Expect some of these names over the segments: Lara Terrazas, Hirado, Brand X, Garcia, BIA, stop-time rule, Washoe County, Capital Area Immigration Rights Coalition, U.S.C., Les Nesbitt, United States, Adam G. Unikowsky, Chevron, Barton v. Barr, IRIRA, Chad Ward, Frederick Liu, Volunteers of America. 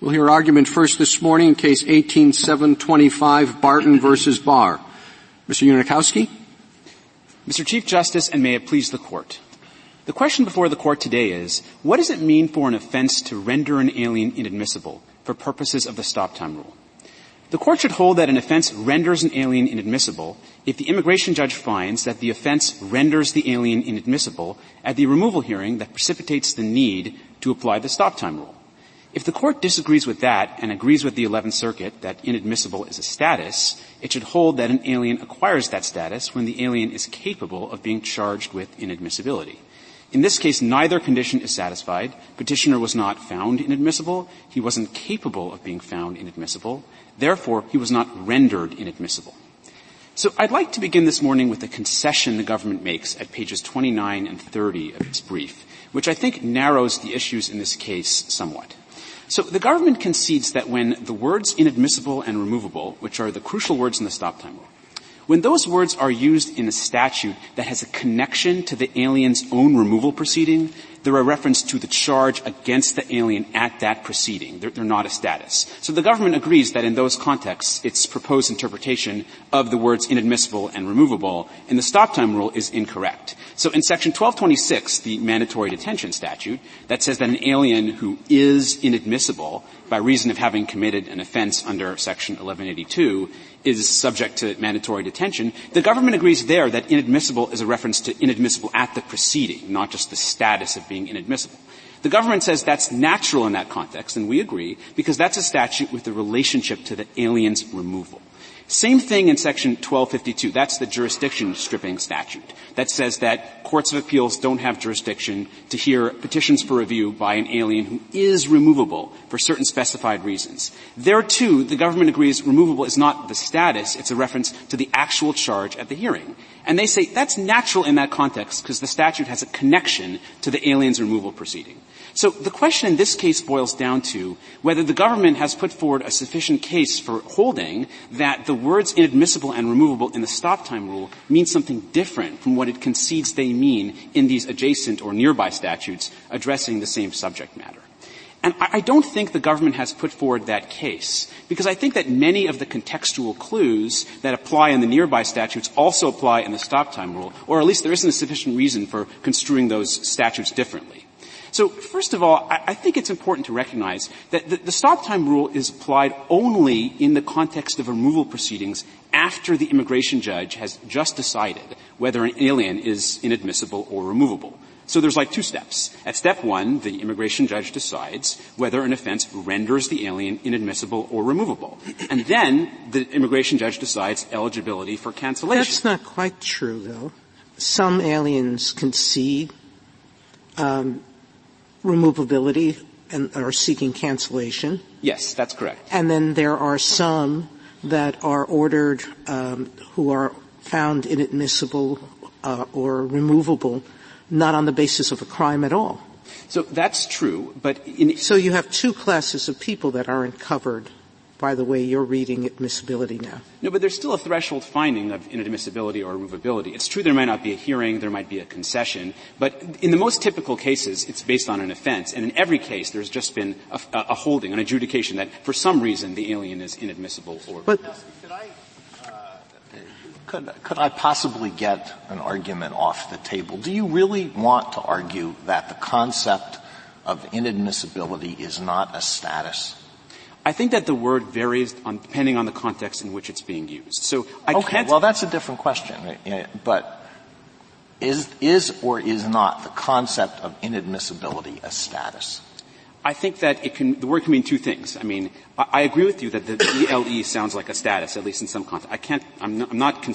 We'll hear argument first this morning in Case 18-725, Barton v. Barr. Mr. Unikowsky. Mr. Chief Justice, and may it please the Court. The question before the Court today is, what does it mean for an offense to render an alien inadmissible for purposes of the stop-time rule? The Court should hold that an offense renders an alien inadmissible if the immigration judge finds that the offense renders the alien inadmissible at the removal hearing that precipitates the need to apply the stop-time rule. If the Court disagrees with that and agrees with the 11th Circuit that inadmissible is a status, it should hold that an alien acquires that status when the alien is capable of being charged with inadmissibility. In this case, neither condition is satisfied. Petitioner was not found inadmissible. He wasn't capable of being found inadmissible. Therefore, he was not rendered inadmissible. So I'd like to begin this morning with a concession the government makes at pages 29 and 30 of its brief, which I think narrows the issues in this case somewhat. So the government concedes that when the words inadmissible and removable, which are the crucial words in the stop-time rule, when those words are used in a statute that has a connection to the alien's own removal proceeding, they're a reference to the charge against the alien at that proceeding. They're not a status. So the government agrees that in those contexts, its proposed interpretation of the words inadmissible and removable in the stop-time rule is incorrect. So in Section 1226, the mandatory detention statute, that says that an alien who is inadmissible by reason of having committed an offense under Section 1182 is subject to mandatory detention, the government agrees there that inadmissible is a reference to inadmissible at the proceeding, not just the status of being inadmissible. The government says that's natural in that context, and we agree, because that's a statute with a relationship to the alien's removal. Same thing in Section 1252. That's the jurisdiction stripping statute that says that courts of appeals don't have jurisdiction to hear petitions for review by an alien who is removable for certain specified reasons. There, too, the government agrees removable is not the status. It's a reference to the actual charge at the hearing. And they say that's natural in that context because the statute has a connection to the alien's removal proceeding. So the question in this case boils down to whether the government has put forward a sufficient case for holding that the words inadmissible and removable in the stop-time rule mean something different from what it concedes they mean in these adjacent or nearby statutes addressing the same subject matter. And I don't think the government has put forward that case, because I think that many of the contextual clues that apply in the nearby statutes also apply in the stop-time rule, or at least there isn't a sufficient reason for construing those statutes differently. So, first of all, I think it's important to recognize that the stop-time rule is applied only in the context of removal proceedings after the immigration judge has just decided whether an alien is inadmissible or removable. So there's like two steps. At step one, the immigration judge decides whether an offense renders the alien inadmissible or removable. And then the immigration judge decides eligibility for cancellation. That's not quite true, though. Some aliens concede removability and are seeking cancellation. Yes, that's correct. And then there are some that are ordered who are found inadmissible or removable, not on the basis of a crime at all. So that's true, but so you have two classes of people that aren't covered by the way you're reading admissibility now. No, but there's still a threshold finding of inadmissibility or removability. It's true there might not be a hearing, there might be a concession, but in the most typical cases, it's based on an offense. And in every case, there's just been a holding, an adjudication that for some reason the alien is inadmissible or Could I possibly get an argument off the table? Do you really want to argue that the concept of inadmissibility is not a status? I think that the word varies depending on the context in which it's being used. So well, that's a different question. But is or is not the concept of inadmissibility a status? I think that the word can mean two things. I mean, I agree with you that the ELE sounds like a status, at least in some context. I'm not going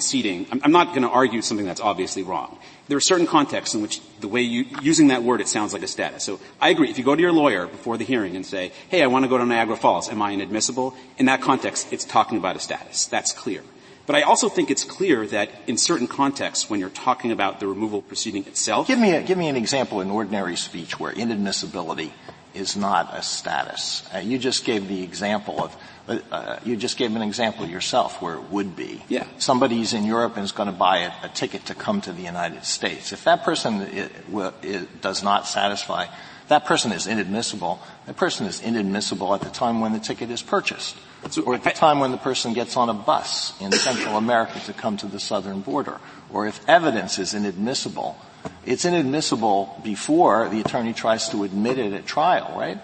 to argue something that's obviously wrong. There are certain contexts in which the way using that word, it sounds like a status. So I agree. If you go to your lawyer before the hearing and say, hey, I want to go to Niagara Falls, am I inadmissible? In that context, it's talking about a status. That's clear. But I also think it's clear that in certain contexts, when you're talking about the removal proceeding itself. Give me an example in ordinary speech where inadmissibility is not a status. You just gave an example yourself where it would be. Yeah. Somebody's in Europe and is going to buy a ticket to come to the United States. If that person does not satisfy That person is inadmissible. That person is inadmissible at the time when the ticket is purchased, or at the time when the person gets on a bus in Central America to come to the southern border. Or if evidence is inadmissible, it's inadmissible before the attorney tries to admit it at trial, right?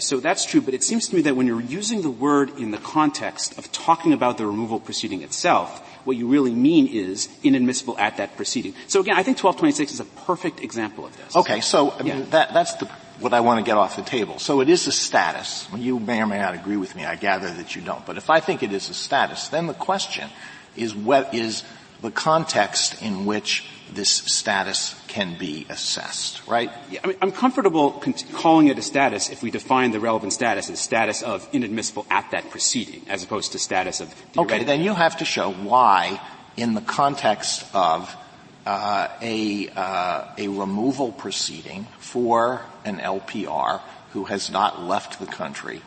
So that's true, but it seems to me that when you're using the word in the context of talking about the removal proceeding itself, what you really mean is inadmissible at that proceeding. So again, I think 1226 is a perfect example of this. Okay, so that's what I want to get off the table. So it is a status. You may or may not agree with me. I gather that you don't. But if I think it is a status, then the question is what is the context in which this status can be assessed, right? Yeah, I mean, I'm comfortable calling it a status if we define the relevant status as status of inadmissible at that proceeding, as opposed to status of theoretical. Okay, then you have to show why, in the context of a removal proceeding for an LPR who has not left the country,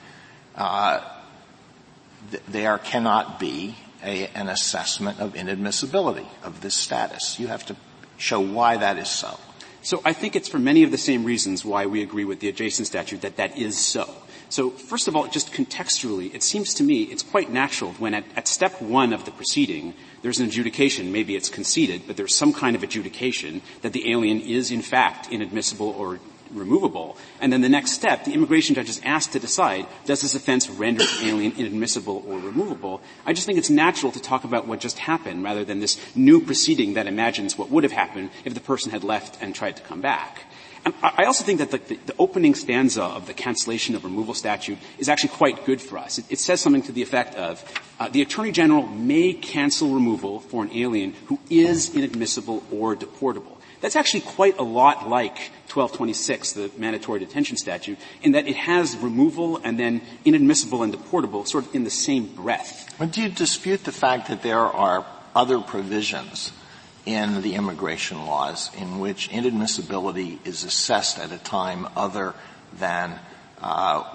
there cannot be an assessment of inadmissibility of this status. You have to show why that is so. So I think it's for many of the same reasons why we agree with the adjacent statute that that is so. So first of all, just contextually, it seems to me it's quite natural when at step one of the proceeding, there's an adjudication, maybe it's conceded, but there's some kind of adjudication that the alien is in fact inadmissible or removable. And then the next step, the immigration judge is asked to decide, does this offense render the alien inadmissible or removable? I just think it's natural to talk about what just happened rather than this new proceeding that imagines what would have happened if the person had left and tried to come back. And I also think that the opening stanza of the cancellation of removal statute is actually quite good for us. It says something to the effect of, the Attorney General may cancel removal for an alien who is inadmissible or deportable. That's actually quite a lot like 1226, the mandatory detention statute, in that it has removal and then inadmissible and deportable sort of in the same breath. But do you dispute the fact that there are other provisions in the immigration laws in which inadmissibility is assessed at a time other than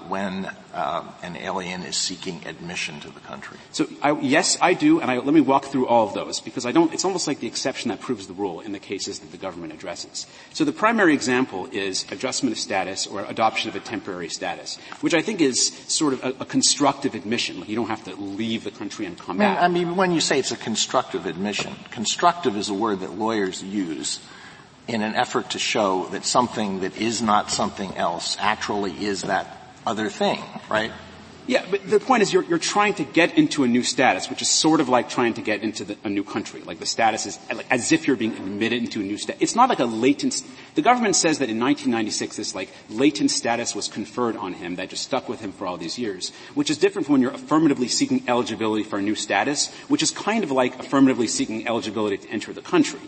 when an alien is seeking admission to the country? So, yes, I do, and let me walk through all of those, because it's almost like the exception that proves the rule in the cases that the government addresses. So the primary example is adjustment of status or adoption of a temporary status, which I think is sort of a constructive admission. Like you don't have to leave the country and come back. I mean, when you say it's a constructive admission, constructive is a word that lawyers use in an effort to show that something that is not something else actually is that other thing, right? Yeah, but the point is you're trying to get into a new status, which is sort of like trying to get into a new country. Like the status is as if you're being admitted into a new status. It's not like a latent – the government says that in 1996 this latent status was conferred on him that just stuck with him for all these years, which is different from when you're affirmatively seeking eligibility for a new status, which is kind of like affirmatively seeking eligibility to enter the country.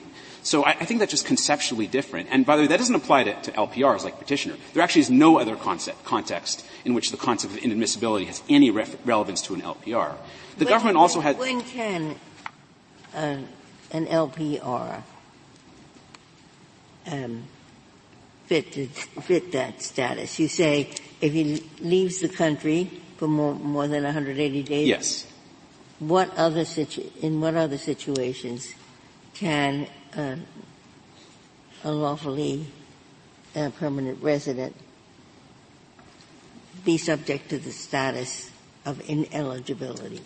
So I think that's just conceptually different. And by the way, that doesn't apply to LPRs like petitioner. There actually is no other context in which the concept of inadmissibility has any relevance to an LPR. The government also had... When can an LPR fit that status? You say if he leaves the country for more than 180 days? Yes. In what other situations can... unlawfully permanent resident be subject to the status of ineligibility?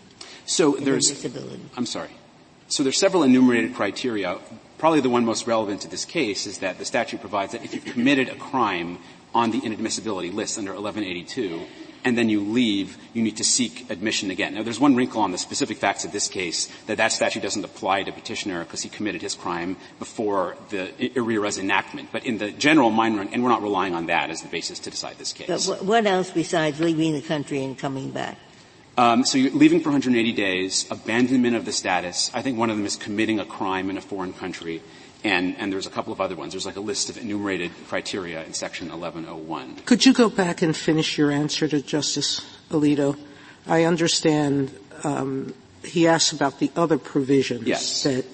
So there's several enumerated criteria. Probably the one most relevant to this case is that the statute provides that if you've committed a crime on the inadmissibility list under 1182, and then you leave, you need to seek admission again. Now, there's one wrinkle on the specific facts of this case, that statute doesn't apply to petitioner because he committed his crime before the IRIRA's enactment. But in the general minor, and we're not relying on that as the basis to decide this case. But what else besides leaving the country and coming back? So you're leaving for 180 days, abandonment of the status. I think one of them is committing a crime in a foreign country. And there's a couple of other ones. There's a list of enumerated criteria in Section 1101. Could you go back and finish your answer to Justice Alito? I understand he asked about the other provisions that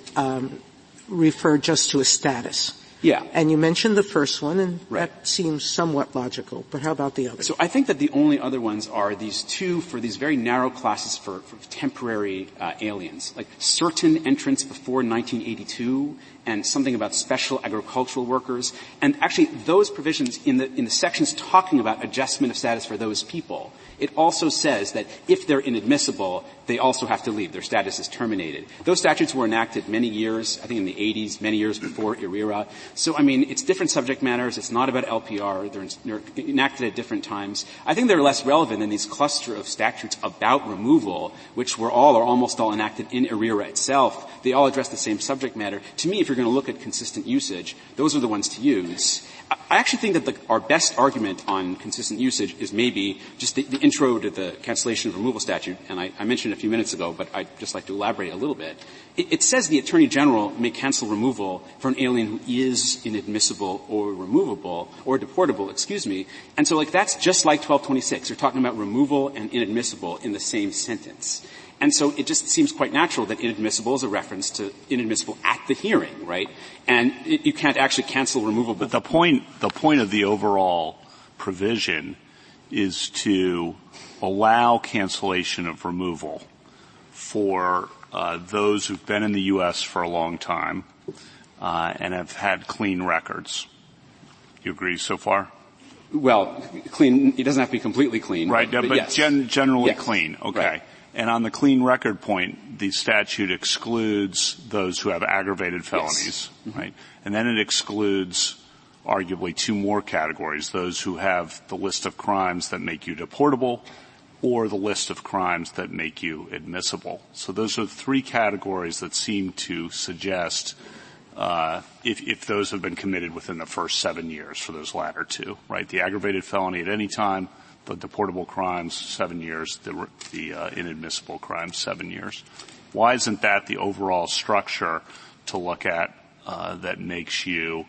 refer just to a status. Yeah. And you mentioned the first one, and that seems somewhat logical. But how about the others? So I think that the only other ones are these two for these very narrow classes for temporary aliens, like certain entrants before 1982 and something about special agricultural workers. And actually those provisions in the sections talking about adjustment of status for those people, it also says that if they're inadmissible, they also have to leave. Their status is terminated. Those statutes were enacted many years, I think in the 80s, many years before IRIRA. So, I mean, it's different subject matters. It's not about LPR. They're enacted at different times. I think they're less relevant than these cluster of statutes about removal, which were all or almost all enacted in IRIRA itself. They all address the same subject matter. To me, if you're going to look at consistent usage, those are the ones to use. I actually think that our best argument on consistent usage is maybe just the intro to the cancellation of removal statute, and I mentioned it a few minutes ago, but I'd just like to elaborate a little bit. It says the Attorney General may cancel removal for an alien who is inadmissible or removable, or deportable, and so that's just like 1226. You're talking about removal and inadmissible in the same sentence. And so it just seems quite natural that inadmissible is a reference to inadmissible at the hearing, right? And you can't actually cancel removal. But the point of the overall provision is to allow cancellation of removal for those who've been in the U.S. for a long time and have had clean records. Do you agree so far? Well, clean, it doesn't have to be completely clean. Right, but yes. Generally yes. Clean. Okay. Right. And on the clean record point, the statute excludes those who have aggravated felonies, yes. Right? And then it excludes arguably two more categories, those who have the list of crimes that make you deportable or the list of crimes that make you admissible. So those are three categories that seem to suggest if those have been committed within the first 7 years for those latter two, right? The aggravated felony at any time, the deportable crimes, 7 years, the inadmissible crimes, 7 years. Why isn't that the overall structure to look at that makes you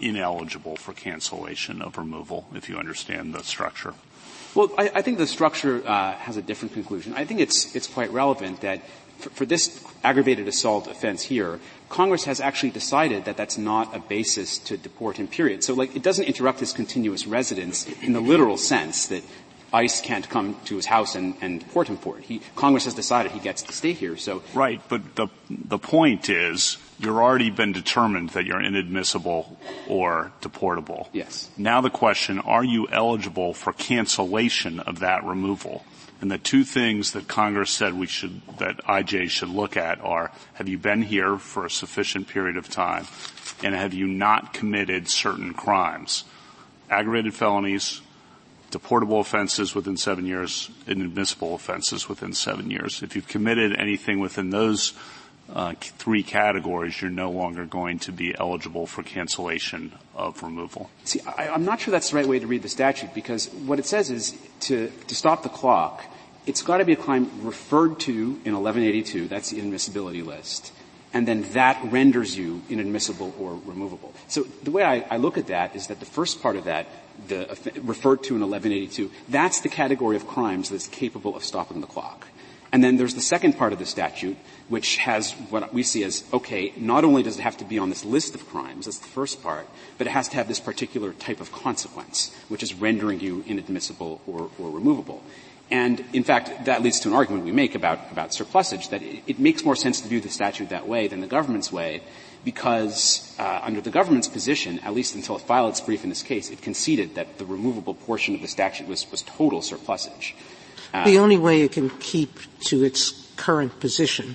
ineligible for cancellation of removal, if you understand the structure? Well, I think the structure has a different conclusion. I think it's quite relevant that for this aggravated assault offense here, Congress has actually decided that that's not a basis to deport him, period. So, it doesn't interrupt his continuous residence in the literal sense that ICE can't come to his house and deport him for it. Congress has decided he gets to stay here, so. Right, but the point is, you've already been determined that you're inadmissible or deportable. Yes. Now the question, are you eligible for cancellation of that removal? And the two things that Congress said that IJ should look at are, have you been here for a sufficient period of time, and have you not committed certain crimes? Aggravated felonies, deportable offenses within 7 years, inadmissible offenses within 7 years. If you've committed anything within those three categories, you're no longer going to be eligible for cancellation of removal. See, I'm not sure that's the right way to read the statute, because what it says is to stop the clock, it's got to be a crime referred to in 1182, that's the inadmissibility list, and then that renders you inadmissible or removable. So the way I look at that is that the first part of that, the referred to in 1182, that's the category of crimes that's capable of stopping the clock. And then there's the second part of the statute, which has what we see as, okay, not only does it have to be on this list of crimes, that's the first part, but it has to have this particular type of consequence, which is rendering you inadmissible or removable. And, in fact, that leads to an argument we make about surplusage, that it makes more sense to view the statute that way than the government's way, because under the government's position, at least until it filed its brief in this case, it conceded that the removable portion of the statute was total surplusage. The only way it can keep to its current position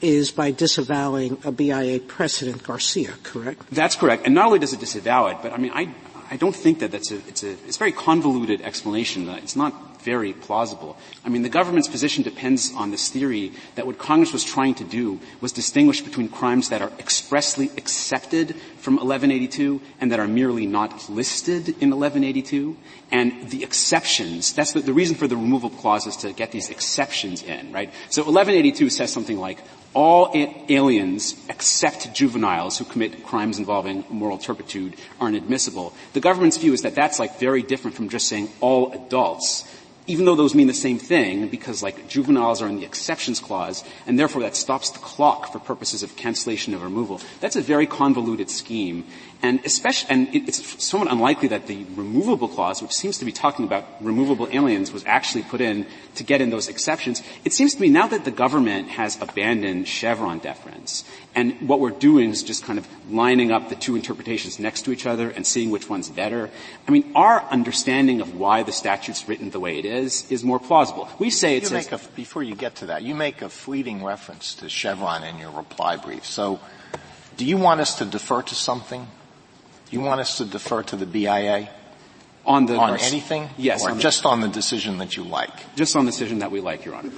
is by disavowing a BIA precedent, Garcia, correct? That's correct. And not only does it disavow it, but I don't think that it's a very convoluted explanation. It's not very plausible. The government's position depends on this theory that what Congress was trying to do was distinguish between crimes that are expressly accepted from 1182 and that are merely not listed in 1182. And the exceptions, that's the reason for the removal clause is to get these exceptions in, right? So 1182 says something like, all aliens except juveniles who commit crimes involving moral turpitude are inadmissible. The government's view is that that's very different from just saying all adults. even though those mean the same thing, because, like, juveniles are in the exceptions clause, and therefore that stops the clock for purposes of cancellation of removal. That's a very convoluted scheme, and it's somewhat unlikely that the removable clause, which seems to be talking about removable aliens, was actually put in to get in those exceptions. It seems to me now that the government has abandoned Chevron deference, and what we're doing is just kind of lining up the two interpretations next to each other and seeing which one's better. I mean, our understanding of why the statute's written the way it is more plausible. We say it says... Before you get to that, you make a fleeting reference to Chevron in your reply brief. So do you want us to defer to something? Do you want us to defer to the BIA? On anything? Yes. Or just on the decision that you like? Just on the decision that we like, Your Honor.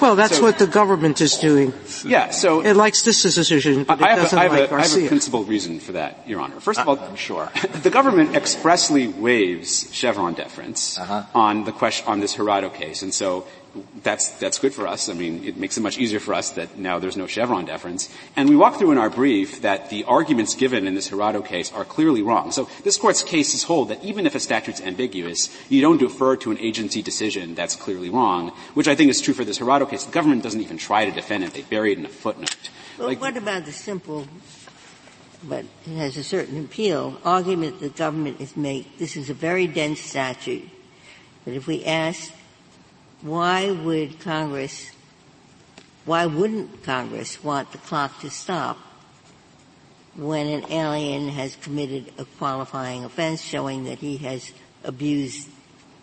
Well, that's what the government is doing. Yeah, so... It likes this decision, but it doesn't like Garcia. I have a principled reason for that, Your Honor. First of all... I'm sure. The government expressly waives Chevron deference on the question, on this Hirado case, and so... That's good for us. I mean, it makes it much easier for us that now there's no Chevron deference. And we walk through in our brief that the arguments given in this Hirado case are clearly wrong. So this Court's cases hold that even if a statute's ambiguous, you don't defer to an agency decision that's clearly wrong, which I think is true for this Hirado case. The government doesn't even try to defend it. They bury it in a footnote. Well, what about the simple, but it has a certain appeal, argument the government is making? This is a very dense statute. But if we ask, why wouldn't Congress want the clock to stop when an alien has committed a qualifying offense showing that he has abused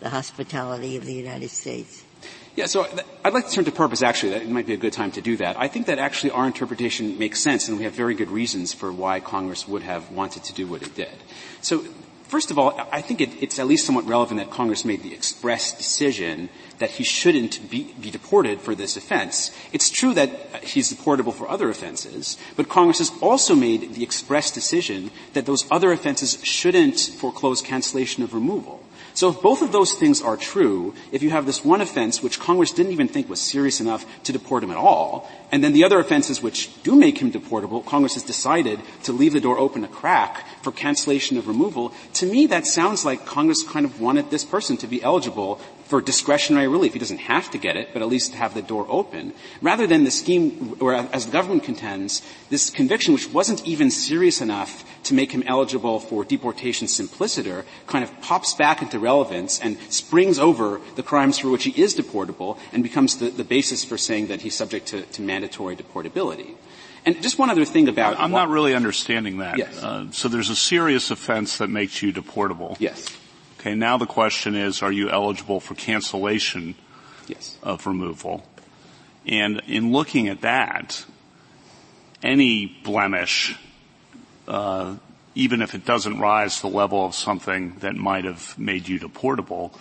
the hospitality of the United States? Yeah, so I'd like to turn to purpose, actually. That might be a good time to do that. I think that actually our interpretation makes sense, and we have very good reasons for why Congress would have wanted to do what it did. So, first of all, I think it's at least somewhat relevant that Congress made the express decision that he shouldn't be deported for this offense. It's true that he's deportable for other offenses, but Congress has also made the express decision that those other offenses shouldn't foreclose cancellation of removal. So if both of those things are true, if you have this one offense which Congress didn't even think was serious enough to deport him at all, and then the other offenses which do make him deportable, Congress has decided to leave the door open a crack for cancellation of removal, to me that sounds like Congress kind of wanted this person to be eligible for discretionary relief. He doesn't have to get it, but at least have the door open. Rather than the scheme, or as the government contends, this conviction which wasn't even serious enough to make him eligible for deportation simpliciter kind of pops back into relevance and springs over the crimes for which he is deportable and becomes the basis for saying that he's subject to mandatory deportability. And just one other thing about... I'm not really understanding that. Yes. So there's a serious offense that makes you deportable. Yes. Okay, now the question is, are you eligible for cancellation yes. of removal? And in looking at that, any blemish, even if it doesn't rise to the level of something that might have made you deportable,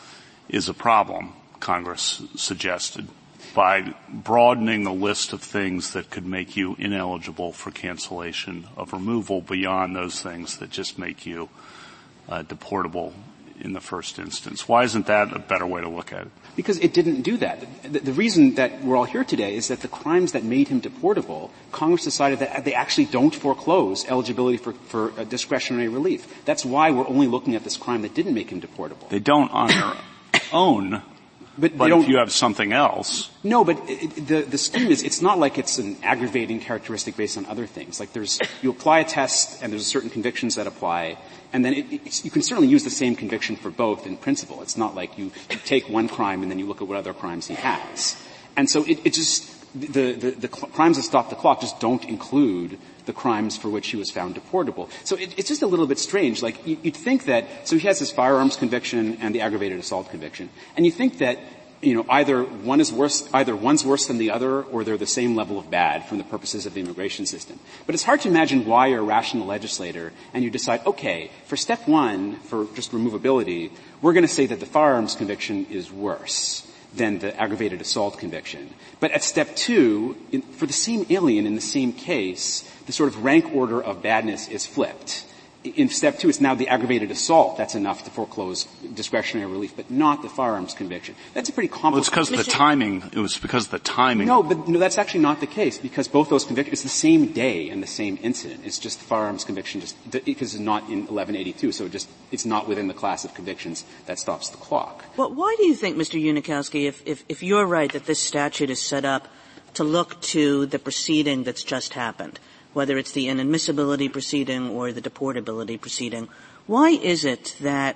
is a problem, Congress suggested, by broadening the list of things that could make you ineligible for cancellation of removal beyond those things that just make you deportable in the first instance. Why isn't that a better way to look at it? Because it didn't do that. The reason that we're all here today is that the crimes that made him deportable, Congress decided that they actually don't foreclose eligibility for discretionary relief. That's why we're only looking at this crime that didn't make him deportable. They don't on their own. But if you have something else. No, but the scheme is, it's not like it's an aggravating characteristic based on other things. Like you apply a test and there's certain convictions that apply, and then you can certainly use the same conviction for both in principle. It's not like you take one crime and then you look at what other crimes he has. And so the crimes that stop the clock just don't include the crimes for which he was found deportable. So it's just a little bit strange. Like, you'd think that, so he has his firearms conviction and the aggravated assault conviction. And you think that, you know, either one's worse than the other, or they're the same level of bad from the purposes of the immigration system. But it's hard to imagine why you're a rational legislator and you decide, okay, for step one, for just removability, we're going to say that the firearms conviction is worse than the aggravated assault conviction. But at step two, for the same alien in the same case, the sort of rank order of badness is flipped. in step two, it's now the aggravated assault that's enough to foreclose discretionary relief, but not the firearms conviction. That's a pretty complicated. Well, it's because of the timing. It was because of the timing. No, but no, that's actually not the case because both those convictions, it's the same day and the same incident. It's just the firearms conviction just, because it's not in 1182, so it just, it's not within the class of convictions that stops the clock. Well, why do you think, Mr. Unikowsky, if you're right that this statute is set up to look to the proceeding that's just happened, whether it's the inadmissibility proceeding or the deportability proceeding, why is it that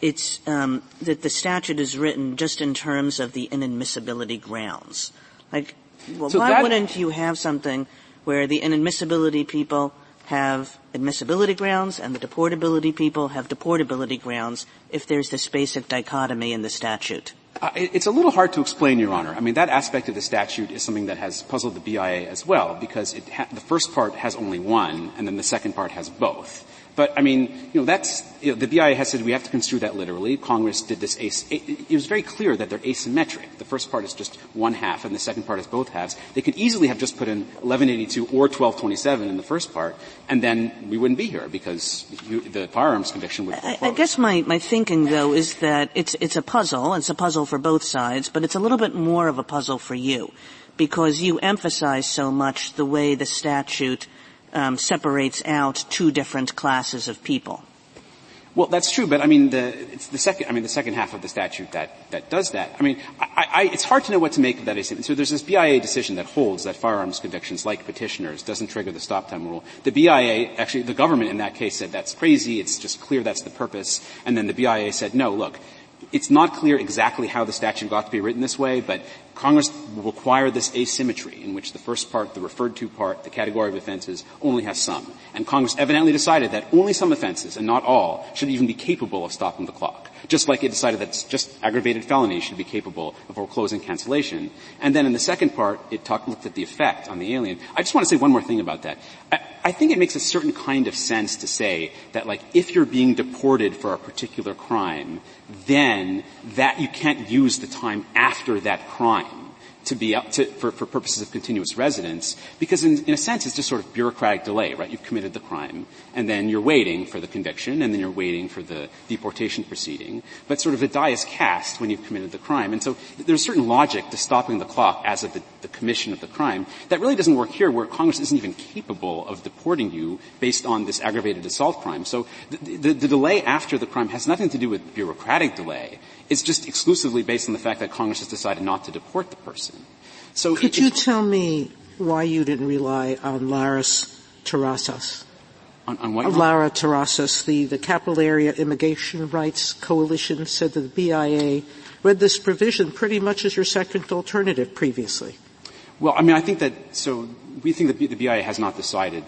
it's that the statute is written just in terms of the inadmissibility grounds? Like, well, so why wouldn't you have something where the inadmissibility people have admissibility grounds and the deportability people have deportability grounds if there's this basic dichotomy in the statute? It's a little hard to explain, Your Honor. I mean, that aspect of the statute is something that has puzzled the BIA as well, because it the first part has only one, and then the second part has both. But, I mean, you know, that's the BIA has said we have to construe that literally. Congress did this it was very clear that they're asymmetric. The first part is just one half, and the second part is both halves. They could easily have just put in 1182 or 1227 in the first part, and then we wouldn't be here because the firearms conviction would foreclose. I guess my thinking, though, is that it's a puzzle. It's a puzzle for both sides, but it's a little bit more of a puzzle for you because you emphasize so much the way the statute separates out two different classes of people. Well, that's true, but I mean, the second half of the statute that does that. I mean, it's hard to know what to make of that statement. So there's this BIA decision that holds that firearms convictions, like petitioners, doesn't trigger the stop time rule. The BIA, actually, the government in that case said that's crazy, it's just clear that's the purpose, and then the BIA said, no, look, it's not clear exactly how the statute got to be written this way, but Congress will require this asymmetry in which the first part, the referred to part, the category of offenses, only has some. And Congress evidently decided that only some offenses, and not all, should even be capable of stopping the clock, just like it decided that just aggravated felony should be capable of foreclosing cancellation. And then in the second part, it looked at the effect on the alien. I just want to say one more thing about that. I think it makes a certain kind of sense to say that, like, if you're being deported for a particular crime, then that you can't use the time after that crime to be up to, for purposes of continuous residence, because in a sense it's just sort of bureaucratic delay, right? You've committed the crime, and then you're waiting for the conviction, and then you're waiting for the deportation proceeding. But sort of the die is cast when you've committed the crime, and so there's certain logic to stopping the clock as of the commission of the crime that really doesn't work here, where Congress isn't even capable of deporting you based on this aggravated assault crime. So the delay after the crime has nothing to do with bureaucratic delay. It's just exclusively based on the fact that Congress has decided not to deport the person. So could you tell me why you didn't rely on Lara Terrazas? On what? Lara Terrazas, the Capital Area Immigration Rights Coalition, said that the BIA read this provision pretty much as your second alternative previously. Well, I mean, I think that so we think that the BIA has not decided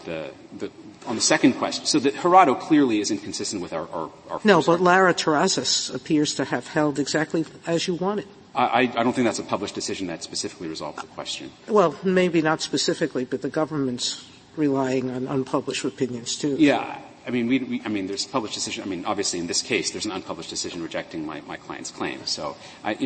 on the second question. So that Hirado clearly is inconsistent with our no, but Lara Terrazas appears to have held exactly as you wanted. I don't think that's a published decision that specifically resolves the question. Well, maybe not specifically, but the government's relying on unpublished opinions too. Yeah. I mean, there's a published decision. I mean, obviously in this case, there's an unpublished decision rejecting my client's claim. So, and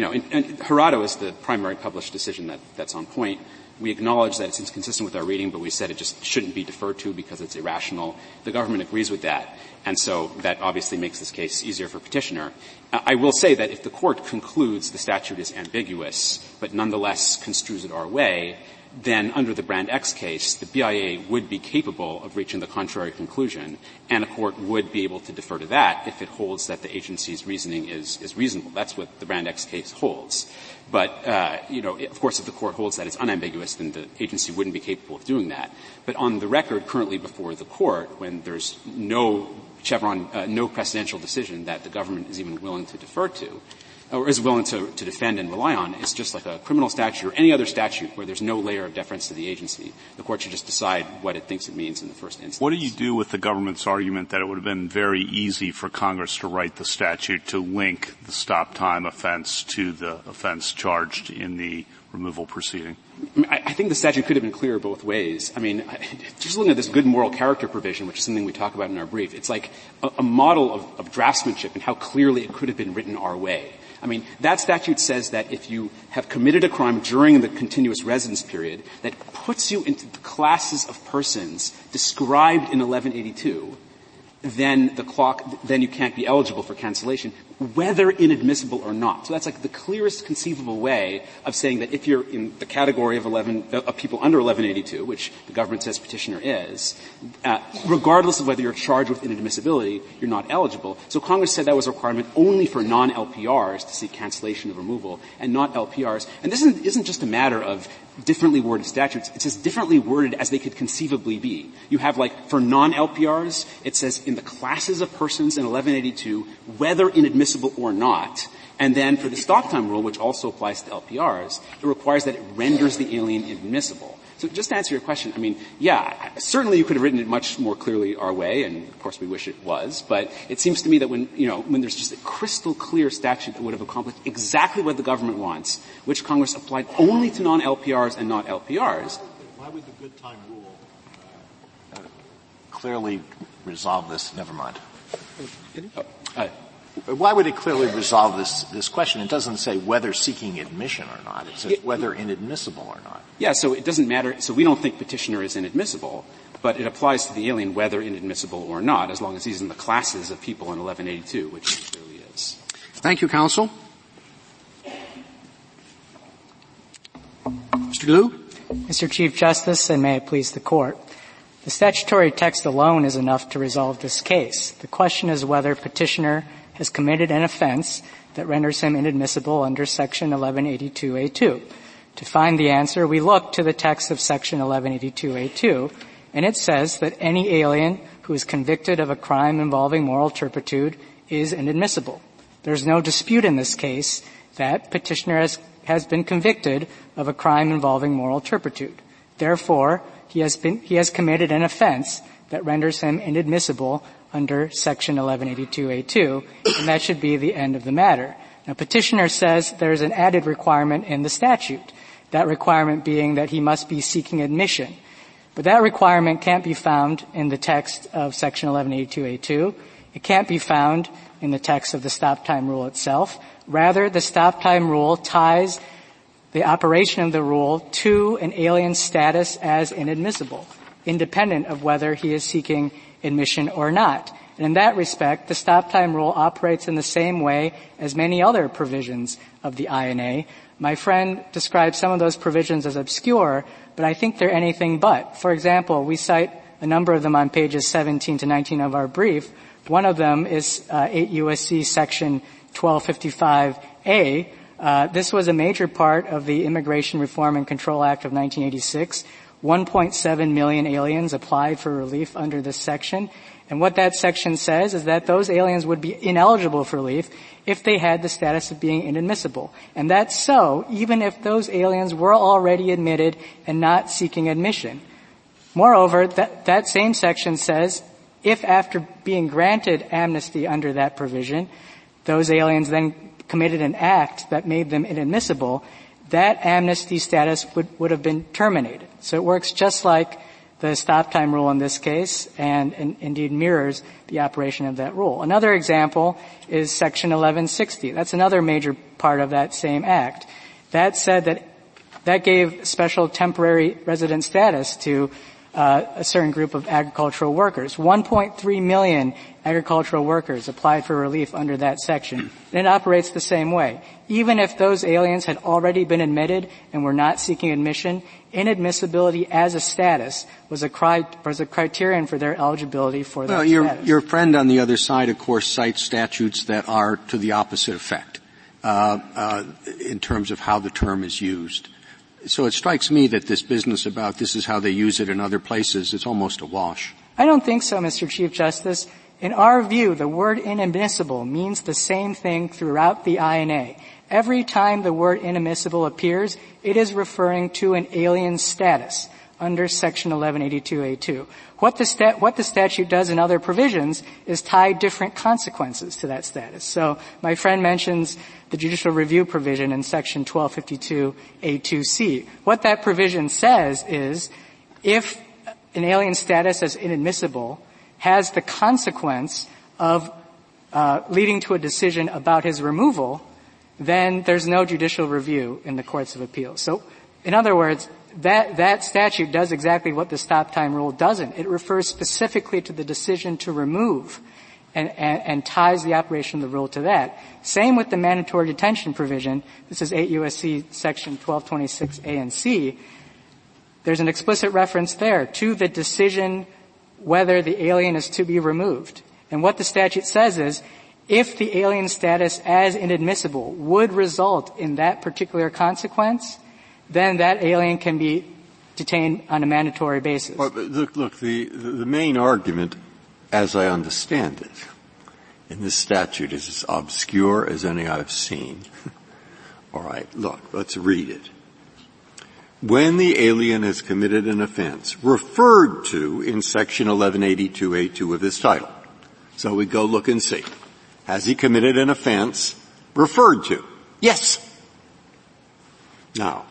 Hirado is the primary published decision that's on point. We acknowledge that it's inconsistent with our reading, but we said it just shouldn't be deferred to because it's irrational. The government agrees with that, and so that obviously makes this case easier for petitioner. I will say that if the court concludes the statute is ambiguous, but nonetheless construes it our way, then under the Brand X case, the BIA would be capable of reaching the contrary conclusion, and a court would be able to defer to that if it holds that the agency's reasoning is reasonable. That's what the Brand X case holds. But, of course, if the court holds that it's unambiguous, then the agency wouldn't be capable of doing that. But on the record currently before the court, when there's no Chevron, no precedential decision that the government is even willing to defer to, or is willing to defend and rely on, it's just like a criminal statute or any other statute where there's no layer of deference to the agency. The court should just decide what it thinks it means in the first instance. What do you do with the government's argument that it would have been very easy for Congress to write the statute to link the stop time offense to the offense charged in the removal proceeding? I think the statute could have been clearer both ways. I mean, just looking at this good moral character provision, which is something we talk about in our brief, it's like a model of draftsmanship and how clearly it could have been written our way. I mean, that statute says that if you have committed a crime during the continuous residence period, that puts you into the classes of persons described in 1182, then the clock, then you can't be eligible for cancellation, whether inadmissible or not. So that's like the clearest conceivable way of saying that if you're in the category of people under 1182, which the government says petitioner is, regardless of whether you're charged with inadmissibility, you're not eligible. So Congress said that was a requirement only for non-LPRs to seek cancellation of removal and not LPRs. And this isn't just a matter of differently worded statutes. It's as differently worded as they could conceivably be. You have, like, for non-LPRs, it says in the classes of persons in 1182, whether inadmissible or not. And then for the stop-time rule, which also applies to LPRs, it requires that it renders the alien admissible. So just to answer your question, I mean, yeah, certainly you could have written it much more clearly our way, and of course we wish it was, but it seems to me that when there's just a crystal clear statute that would have accomplished exactly what the government wants, which Congress applied only to non-LPRs and not LPRs. Why would the good time rule clearly resolve this? Never mind. Why would it clearly resolve this question? It doesn't say whether seeking admission or not. It says whether inadmissible or not. Yeah, so it doesn't matter. So we don't think petitioner is inadmissible, but it applies to the alien whether inadmissible or not, as long as he's in the classes of people in 1182, which he clearly is. Thank you, counsel. Mr. Liu. Mr. Chief Justice, and may it please the Court. The statutory text alone is enough to resolve this case. The question is whether petitioner has committed an offense that renders him inadmissible under Section 1182A2. To find the answer, we look to the text of Section 1182A2, and it says that any alien who is convicted of a crime involving moral turpitude is inadmissible. There's no dispute in this case that petitioner has been convicted of a crime involving moral turpitude. Therefore, he has committed an offense that renders him inadmissible under Section 1182A2, and that should be the end of the matter. Now, petitioner says there is an added requirement in the statute, that requirement being that he must be seeking admission. But that requirement can't be found in the text of Section 1182A2. It can't be found in the text of the stop-time rule itself. Rather, the stop-time rule ties the operation of the rule to an alien's status as inadmissible, independent of whether he is seeking admission or not. And in that respect, the stop-time rule operates in the same way as many other provisions of the INA. My friend described some of those provisions as obscure, but I think they're anything but. For example, we cite a number of them on pages 17 to 19 of our brief. One of them is 8 U.S.C. Section 1255A. This was a major part of the Immigration Reform and Control Act of 1986. 1.7 million aliens applied for relief under this section. And what that section says is that those aliens would be ineligible for relief if they had the status of being inadmissible. And that's so even if those aliens were already admitted and not seeking admission. Moreover, that same section says if after being granted amnesty under that provision, those aliens then committed an act that made them inadmissible, that amnesty status would have been terminated. So it works just like the stop-time rule in this case and indeed mirrors the operation of that rule. Another example is Section 1160. That's another major part of that same act. That said that gave special temporary resident status to a certain group of agricultural workers. 1.3 million agricultural workers applied for relief under that section. And it operates the same way. Even if those aliens had already been admitted and were not seeking admission, inadmissibility as a status was a criterion for their eligibility for that status. Your friend on the other side, of course, cites statutes that are to the opposite effect in terms of how the term is used. So it strikes me that this business about this is how they use it in other places, it's almost a wash. I don't think so, Mr. Chief Justice. In our view, the word inadmissible means the same thing throughout the INA. Every time the word inadmissible appears, it is referring to an alien status under Section 1182A2. What the statute does in other provisions is tie different consequences to that status. So my friend mentions the judicial review provision in Section 1252A2C. What that provision says is if an alien status as inadmissible has the consequence of leading to a decision about his removal, then there's no judicial review in the courts of appeals. So in other words, That statute does exactly what the stop time rule doesn't. It refers specifically to the decision to remove and ties the operation of the rule to that. Same with the mandatory detention provision. This is 8 U.S.C. section 1226 A and C. There's an explicit reference there to the decision whether the alien is to be removed. And what the statute says is, if the alien status as inadmissible would result in that particular consequence, then that alien can be detained on a mandatory basis. Well, look, the main argument, as I understand it, in this statute is as obscure as any I've seen. All right, look, let's read it. When the alien has committed an offense referred to in section 1182A2 of this title. So we go look and see. Has he committed an offense referred to? Yes. Now,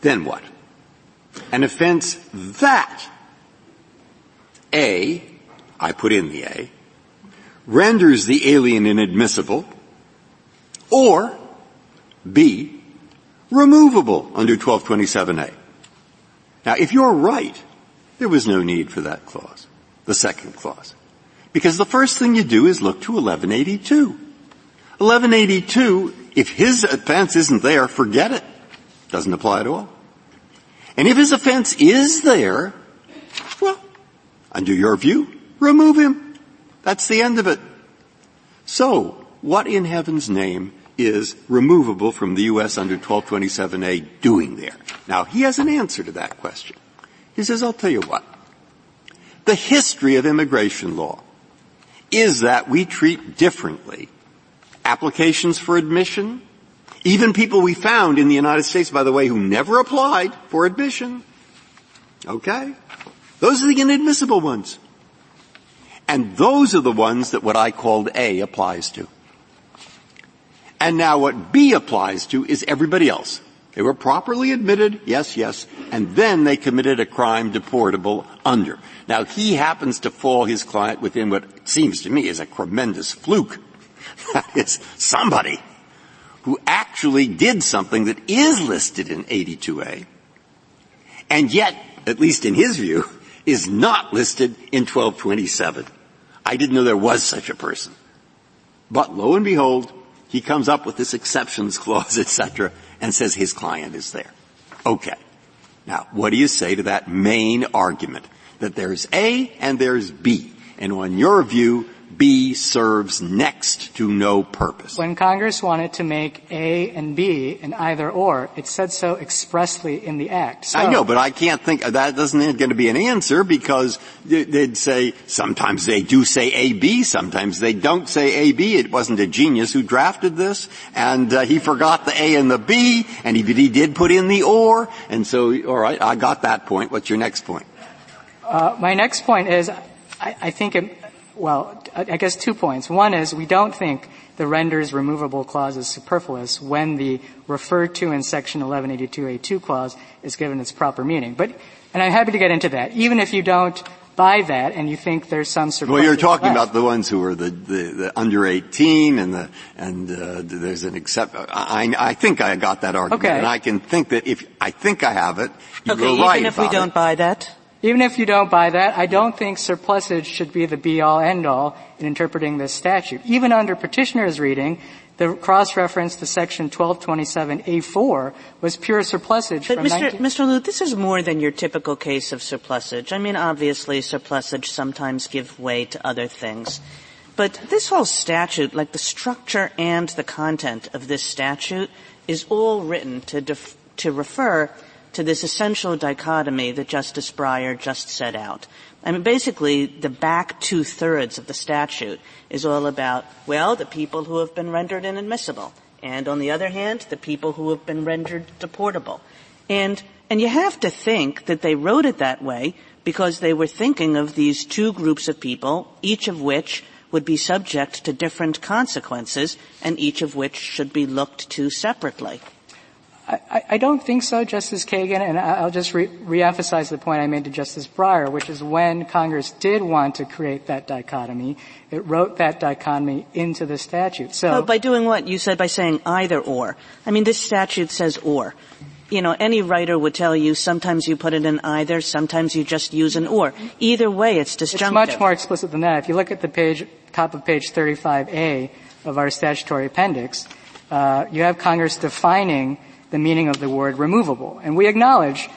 then what? An offense that A, I put in the A, renders the alien inadmissible, or B, removable under 1227A. Now, if you're right, there was no need for that clause, the second clause, because the first thing you do is look to 1182. 1182, if his offense isn't there, forget it. Doesn't apply at all. And if his offense is there, well, under your view, remove him. That's the end of it. So, what in heaven's name is removable from the U.S. under 1227A doing there? Now, he has an answer to that question. He says, I'll tell you what. The history of immigration law is that we treat differently applications for admission, even people we found in the United States, by the way, who never applied for admission. Okay? Those are the inadmissible ones. And those are the ones that what I called A applies to. And now what B applies to is everybody else. They were properly admitted, yes, yes, and then they committed a crime deportable under. Now, he happens to fall, his client, within what seems to me is a tremendous fluke. That is somebody who actually did something that is listed in 82A, and yet, at least in his view, is not listed in 1227. I didn't know there was such a person. But lo and behold, he comes up with this exceptions clause, etc., and says his client is there. Okay. Now, what do you say to that main argument, that there's A and there's B, and on your view, B serves next to no purpose? When Congress wanted to make A and B an either-or, it said so expressly in the Act. So I know, but I can't think – that doesn't going to be an answer, because they'd say sometimes they do say A-B, sometimes they don't say A-B. It wasn't a genius who drafted this, and he forgot the A and the B, and he did put in the or. And so, all right, I got that point. What's your next point? My next point is I think – well, I guess 2 points. One is we don't think the renders removable clause is superfluous when the referred to in section 1182A2 clause is given its proper meaning. But, and I'm happy to get into that. Even if you don't buy that and you think there's some superfluous. Well, you're talking about the ones who are the under 18 and there's an except, I think I got that argument. Okay. And I can think that if, I think I have it, you're right about it. Even if we don't buy that? Even if you don't buy that, I don't think surplusage should be the be-all, end-all in interpreting this statute. Even under petitioner's reading, the cross-reference to Section 1227A4 was pure surplusage. But Mr. Liu, this is more than your typical case of surplusage. I mean, obviously, surplusage sometimes gives way to other things. But this whole statute, like the structure and the content of this statute, is all written to refer to this essential dichotomy that Justice Breyer just set out. I mean, basically, the back two-thirds of the statute is all about, well, the people who have been rendered inadmissible, and on the other hand, the people who have been rendered deportable. And you have to think that they wrote it that way because they were thinking of these two groups of people, each of which would be subject to different consequences, and each of which should be looked to separately. I don't think so, Justice Kagan, and I'll just reemphasize the point I made to Justice Breyer, which is when Congress did want to create that dichotomy, it wrote that dichotomy into the statute. So by doing what? You said by saying either or. I mean, this statute says or. you know, any writer would tell you sometimes you put it in either, sometimes you just use an or. Either way, it's disjunctive. It's much more explicit than that. If you look at the page, top of page 35A of our statutory appendix, you have Congress defining the meaning of the word removable. And we acknowledge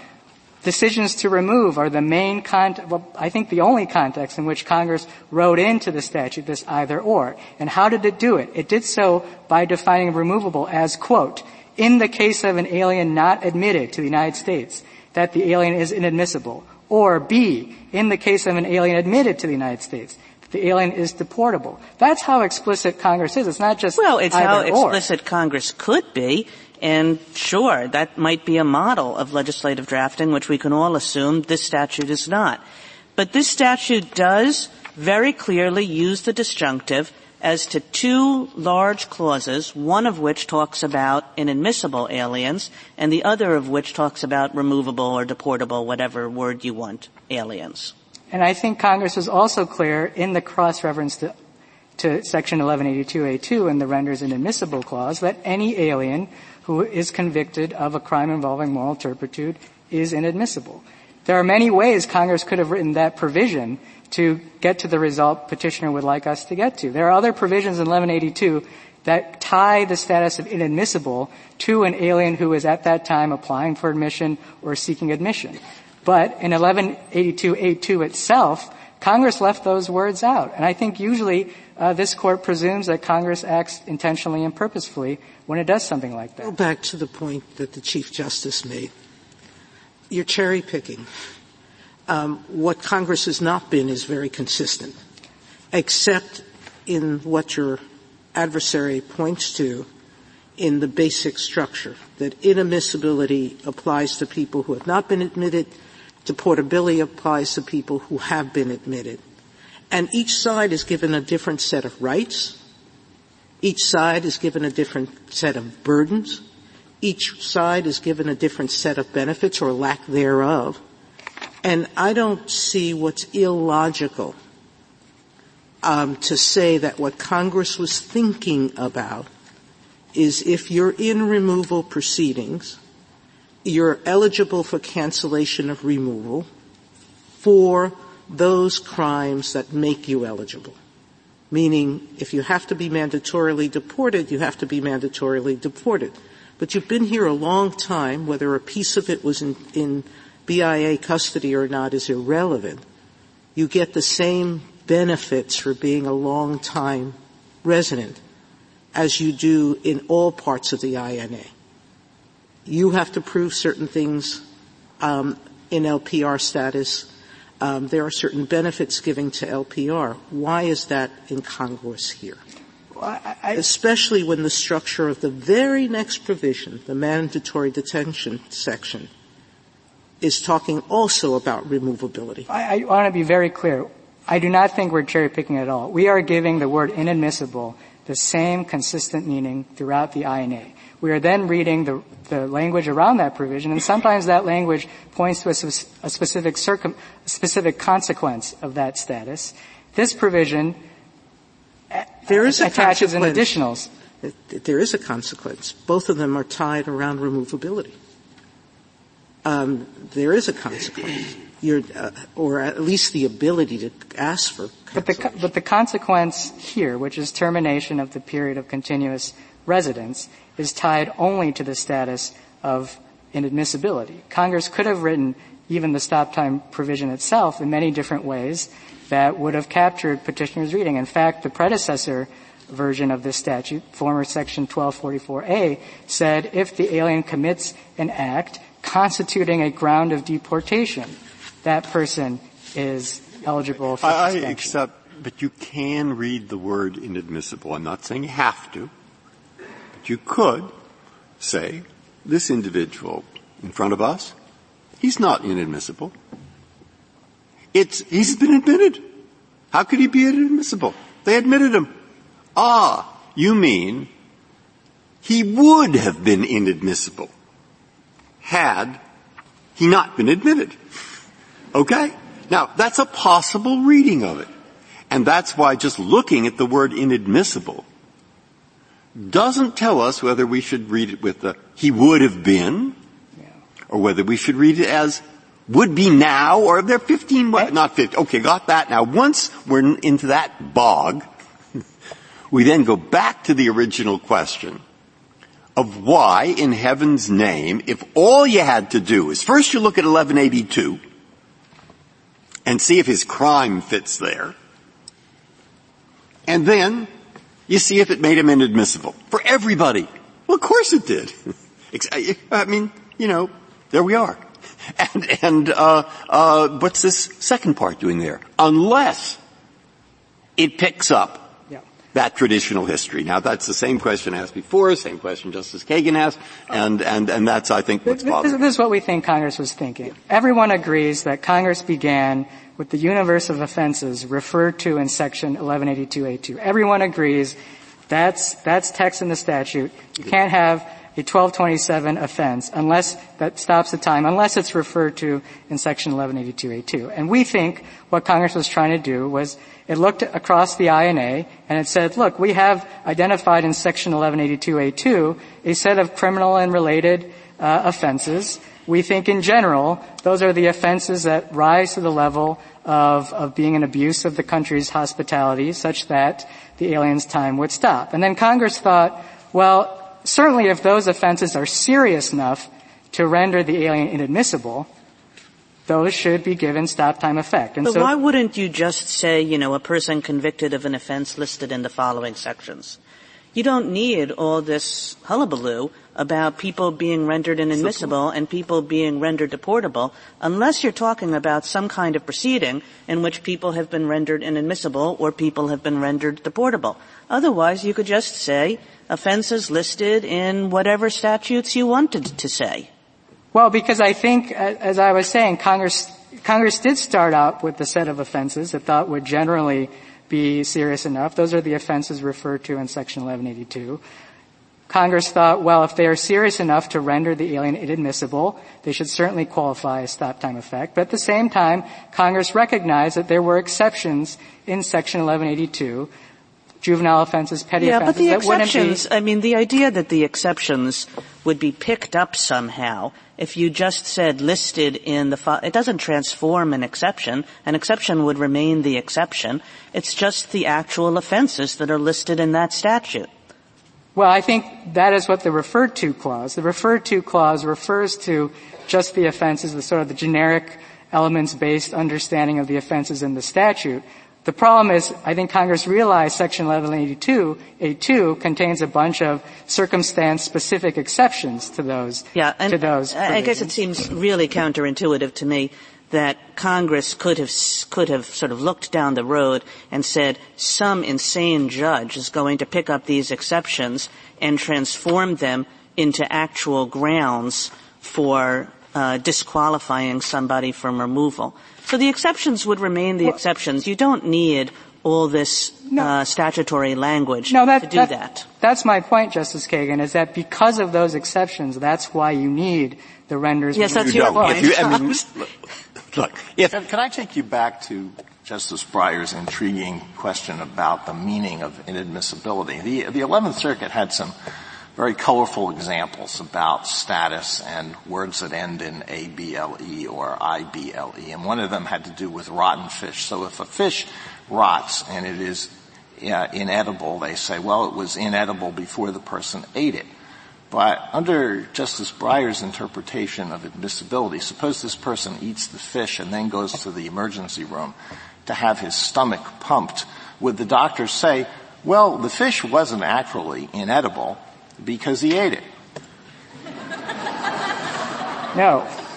decisions to remove are the main I think the only context in which Congress wrote into the statute this either or. And how did it do it? It did so by defining removable as, quote, in the case of an alien not admitted to the United States, that the alien is inadmissible, or B, in the case of an alien admitted to the United States, the alien is deportable. That's how explicit Congress is. It's not just well, it's how explicit Congress could be. And sure, that might be a model of legislative drafting, which we can all assume this statute is not. But this statute does very clearly use the disjunctive as to two large clauses, one of which talks about inadmissible aliens and the other of which talks about removable or deportable, whatever word you want, aliens. And I think Congress was also clear in the cross-reference to Section 1182A2 and the renders inadmissible clause that any alien who is convicted of a crime involving moral turpitude is inadmissible. There are many ways Congress could have written that provision to get to the result petitioner would like us to get to. There are other provisions in 1182 that tie the status of inadmissible to an alien who is at that time applying for admission or seeking admission. But in 1182A2 itself, Congress left those words out. And I think usually this Court presumes that Congress acts intentionally and purposefully when it does something like that. Go back to the point that the Chief Justice made. You're cherry-picking. What Congress has not been is very consistent, except in what your adversary points to in the basic structure, that inadmissibility applies to people who have not been admitted, deportability applies to people who have been admitted. And each side is given a different set of rights. Each side is given a different set of burdens. Each side is given a different set of benefits or lack thereof. And I don't see what's illogical to say that what Congress was thinking about is if you're in removal proceedings, you're eligible for cancellation of removal for those crimes that make you eligible. Meaning, if you have to be mandatorily deported, you have to be mandatorily deported. But you've been here a long time, whether a piece of it was in BIA custody or not is irrelevant. You get the same benefits for being a long-time resident as you do in all parts of the INA. You have to prove certain things in LPR status. There are certain benefits given to LPR. Why is that incongruous here? Well, especially when the structure of the very next provision, the mandatory detention section, is talking also about removability. I want to be very clear. I do not think we're cherry-picking at all. We are giving the word inadmissible the same consistent meaning throughout the INA. We are then reading the language around that provision, and sometimes that language points to a specific specific consequence of that status. This provision attaches an additionals. There is a consequence. Both of them are tied around removability. There is a consequence, or at least the ability to ask for cancellation. But the consequence here, which is termination of the period of continuous residence, is tied only to the status of inadmissibility. Congress could have written even the stop-time provision itself in many different ways that would have captured petitioner's reading. In fact, the predecessor version of this statute, former Section 1244A, said if the alien commits an act constituting a ground of deportation, that person is eligible for suspension. But you can read the word inadmissible. I'm not saying you have to. But you could say, this individual in front of us, he's not inadmissible. He's been admitted. How could he be inadmissible? They admitted him. You mean he would have been inadmissible had he not been admitted. Okay? Now, that's a possible reading of it. And that's why just looking at the word inadmissible doesn't tell us whether we should read it with he would have been or whether we should read it as would be now, or there are 15, not 50. Okay, got that. Now, once we're into that bog, we then go back to the original question of why, in heaven's name, if all you had to do is first you look at 1182 and see if his crime fits there, and then you see if it made him inadmissible for everybody. Well, of course it did. I mean, you know, there we are. And what's this second part doing there? Unless it picks up that traditional history. Now, that's the same question asked before, same question Justice Kagan asked, and that's, I think, what's bothering. This is what we think Congress was thinking. Yeah. Everyone agrees that Congress began with the universe of offenses referred to in Section 1182A2. Everyone agrees that's text in the statute. You can't have a 1227 offense unless that stops the time, unless it's referred to in Section 1182A2. And we think what Congress was trying to do was it looked across the INA and it said, look, we have identified in Section 1182A2 a set of criminal and related offenses. We think in general those are the offenses that rise to the level of being an abuse of the country's hospitality such that the alien's time would stop. And then Congress thought, well, certainly if those offenses are serious enough to render the alien inadmissible, those should be given stop-time effect. And so why wouldn't you just say, you know, a person convicted of an offense listed in the following sections? You don't need all this hullabaloo about people being rendered inadmissible and people being rendered deportable unless you're talking about some kind of proceeding in which people have been rendered inadmissible or people have been rendered deportable. Otherwise, you could just say offenses listed in whatever statutes you wanted to say. Well, because I think, as I was saying, Congress did start out with the set of offenses it thought would generally be serious enough. Those are the offenses referred to in Section 1182. Congress thought, well, if they are serious enough to render the alien inadmissible, they should certainly qualify as stop-time effect. But at the same time, Congress recognized that there were exceptions in Section 1182, juvenile offenses, petty offenses. Yeah, but the exceptions, the idea that the exceptions would be picked up somehow if you just said listed in the it doesn't transform an exception. An exception would remain the exception. It's just the actual offenses that are listed in that statute. Well, I think that is what the referred to clause. The referred to clause refers to just the offenses, the sort of the generic elements-based understanding of the offenses in the statute. The problem is, I think Congress realized Section 1182A2 contains a bunch of circumstance-specific exceptions to those. Yeah, and to those I guess it seems really counterintuitive to me that Congress could have sort of looked down the road and said some insane judge is going to pick up these exceptions and transform them into actual grounds for disqualifying somebody from removal. So the exceptions would remain the exceptions. You don't need all this statutory language to do that. That's my point, Justice Kagan, is that because of those exceptions, that's why you need the renders. Yes, that's your point. Can I take you back to Justice Breyer's intriguing question about the meaning of inadmissibility? The 11th Circuit had some very colorful examples about status and words that end in A-B-L-E or I-B-L-E. And one of them had to do with rotten fish. So if a fish rots and it is inedible, they say, well, it was inedible before the person ate it. But under Justice Breyer's interpretation of admissibility, suppose this person eats the fish and then goes to the emergency room to have his stomach pumped. Would the doctor say, well, the fish wasn't actually inedible because he ate it?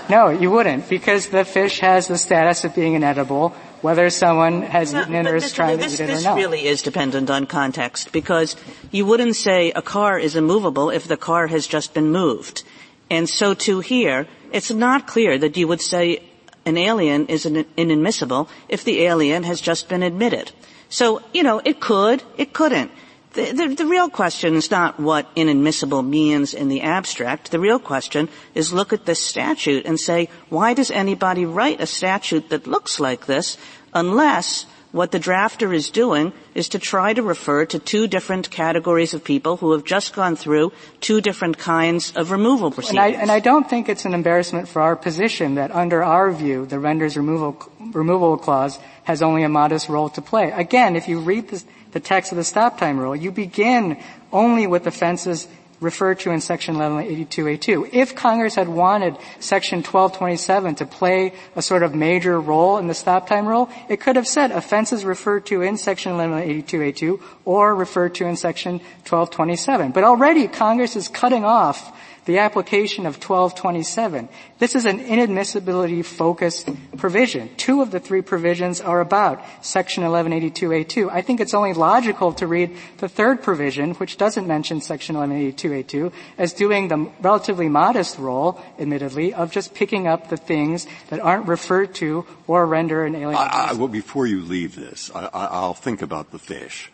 No, you wouldn't, because the fish has the status of being inedible, whether someone has eaten it or is trying to eat it or not. This really is dependent on context, because you wouldn't say a car is immovable if the car has just been moved. And so, too, here, it's not clear that you would say an alien is inadmissible if the alien has just been admitted. So, you know, it could, it couldn't. The real question is not what inadmissible means in the abstract. The real question is look at this statute and say, why does anybody write a statute that looks like this unless What the drafter is doing is to try to refer to two different categories of people who have just gone through two different kinds of removal proceedings. And I don't think it's an embarrassment for our position that under our view, the renders removal clause has only a modest role to play. Again, if you read the text of the stop time rule, you begin only with offenses referred to in Section 1182A2. If Congress had wanted Section 1227 to play a sort of major role in the stop time rule, it could have said offenses referred to in Section 1182A2 or referred to in Section 1227. But already Congress is cutting off the application of 1227. This is an inadmissibility-focused provision. Two of the three provisions are about Section 1182A2. I think it's only logical to read the third provision, which doesn't mention Section 1182A2, as doing the relatively modest role, admittedly, of just picking up the things that aren't referred to or render an alien. Well, before you leave this, I'll think about the fish.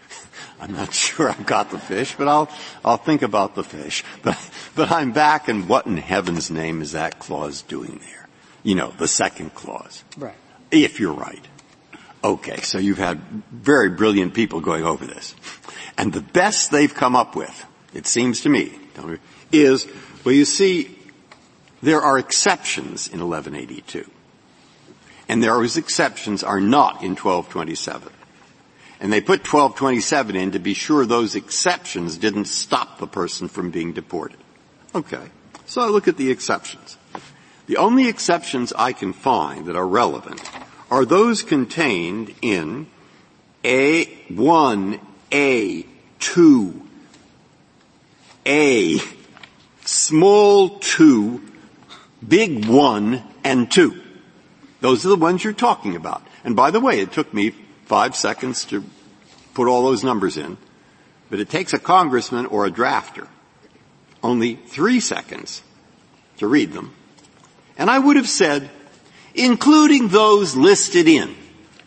I'm not sure I've got the fish, but I'll think about the fish. But I'm back, and what in heaven's name is that clause doing there? You know, the second clause. Right. If you're right. Okay, so you've had very brilliant people going over this. And the best they've come up with, it seems to me, is, well, you see, there are exceptions in 1182. And those exceptions are not in 1227. And they put 1227 in to be sure those exceptions didn't stop the person from being deported. Okay. So I look at the exceptions. The only exceptions I can find that are relevant are those contained in A1, A2, A, small 2, big 1, and 2. Those are the ones you're talking about. And by the way, it took me 5 seconds to put all those numbers in, but it takes a congressman or a drafter only 3 seconds to read them. And I would have said, including those listed in,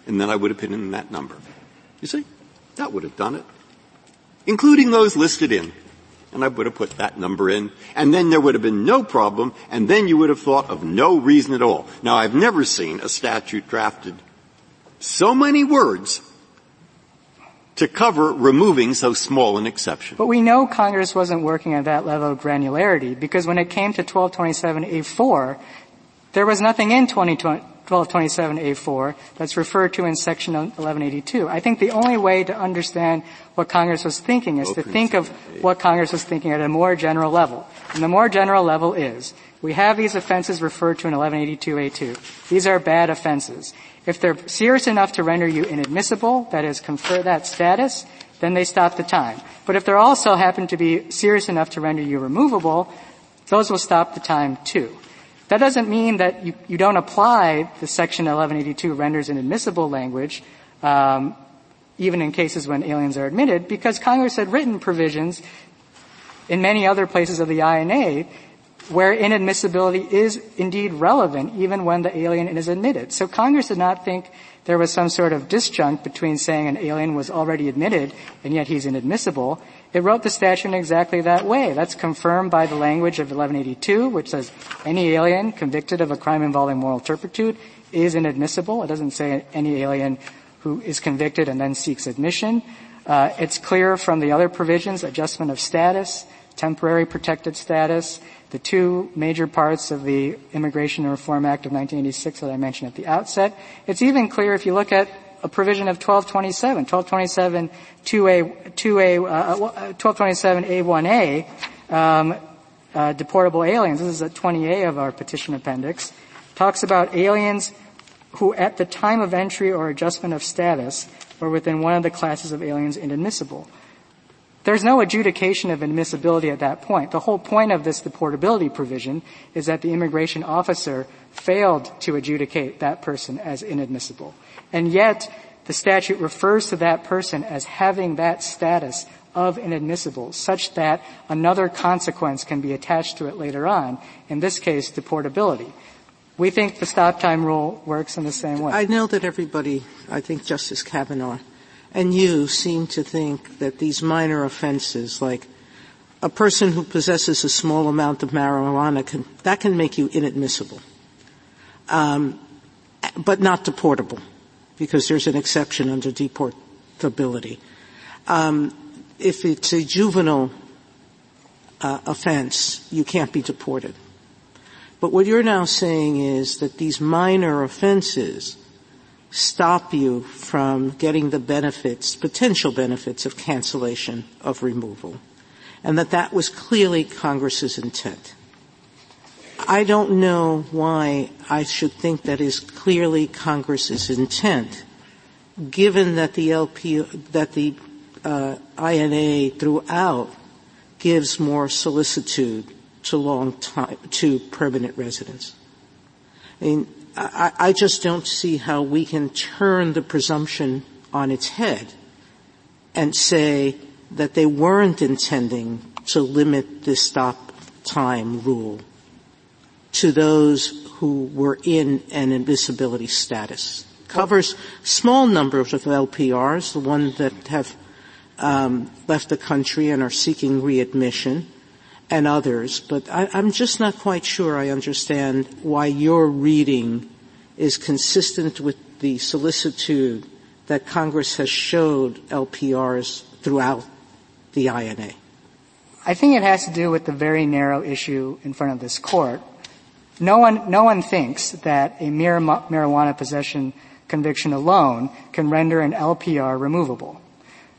and then I would have put in that number. You see? That would have done it. Including those listed in, and I would have put that number in, and then there would have been no problem, and then you would have thought of no reason at all. Now, I've never seen a statute drafted so many words to cover removing so small an exception. But we know Congress wasn't working at that level of granularity because when it came to 1227A4, there was nothing in 1227A4 that's referred to in Section 1182. I think the only way to understand what Congress was thinking is to think of what Congress was thinking at a more general level. And the more general level is we have these offenses referred to in 1182A2. These are bad offenses. If they're serious enough to render you inadmissible, that is, confer that status, then they stop the time. But if they also happen to be serious enough to render you removable, those will stop the time, too. That doesn't mean that you don't apply the Section 1182 renders inadmissible language, even in cases when aliens are admitted, because Congress had written provisions in many other places of the INA where inadmissibility is indeed relevant even when the alien is admitted. So Congress did not think there was some sort of disjunct between saying an alien was already admitted and yet he's inadmissible. It wrote the statute in exactly that way. That's confirmed by the language of 1182, which says any alien convicted of a crime involving moral turpitude is inadmissible. It doesn't say any alien who is convicted and then seeks admission. It's clear from the other provisions, adjustment of status, temporary protected status, the two major parts of the Immigration and Reform Act of 1986 that I mentioned at the outset. It's even clear if you look at a provision of 1227A1A, deportable aliens. This is at 20A of our petition appendix. Talks about aliens who at the time of entry or adjustment of status were within one of the classes of aliens inadmissible. There's no adjudication of admissibility at that point. The whole point of this deportability provision is that the immigration officer failed to adjudicate that person as inadmissible. And yet, the statute refers to that person as having that status of inadmissible, such that another consequence can be attached to it later on, in this case, deportability. We think the stop-time rule works in the same way. I know that everybody, I think Justice Kavanaugh, and you seem to think that these minor offenses, like a person who possesses a small amount of marijuana, that can make you inadmissible, but not deportable. because there's an exception under deportability. If it's a juvenile offense, you can't be deported. But what you're now saying is that these minor offenses stop you from getting the benefits, potential benefits of cancellation of removal, and that that was clearly Congress's intent. I don't know why I should think that is clearly Congress's intent, given that the INA throughout gives more solicitude to long time, to permanent residents. I mean, I just don't see how we can turn the presumption on its head and say that they weren't intending to limit the stop time rule to those who were in an admissibility status. Covers small numbers of LPRs, the ones that have left the country and are seeking readmission, and others, but I'm just not quite sure I understand why your reading is consistent with the solicitude that Congress has showed LPRs throughout the INA. I think it has to do with the very narrow issue in front of this Court. No one thinks that a mere marijuana possession conviction alone can render an LPR removable.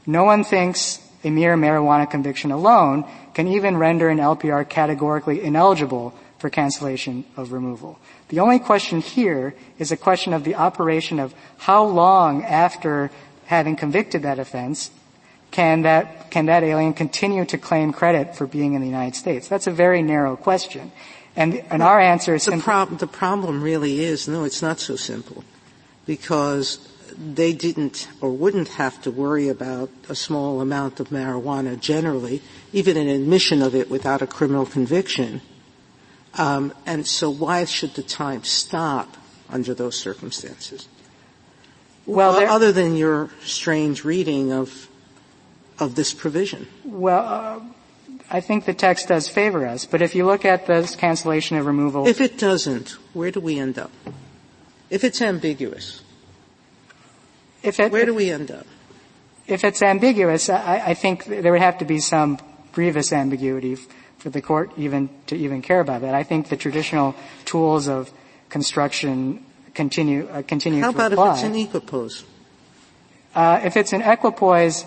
No one thinks a mere marijuana conviction alone can even render an LPR categorically ineligible for cancellation of removal. The only question here is a question of the operation of how long after having convicted that offense can that alien continue to claim credit for being in the United States. That's a very narrow question. And our answer is simple. The problem really is, no, it's not so simple, because they didn't or wouldn't have to worry about a small amount of marijuana generally, even an admission of it without a criminal conviction. And so why should the time stop under those circumstances? Well, other than your strange reading of this provision. Well, I think the text does favor us, but if you look at this cancellation of removal. If it doesn't, where do we end up? If it's ambiguous. Where do we end up? If it's ambiguous, I think there would have to be some grievous ambiguity for the Court to even care about that. I think the traditional tools of construction continue to apply. How about if it's an equipoise? If it's an equipoise,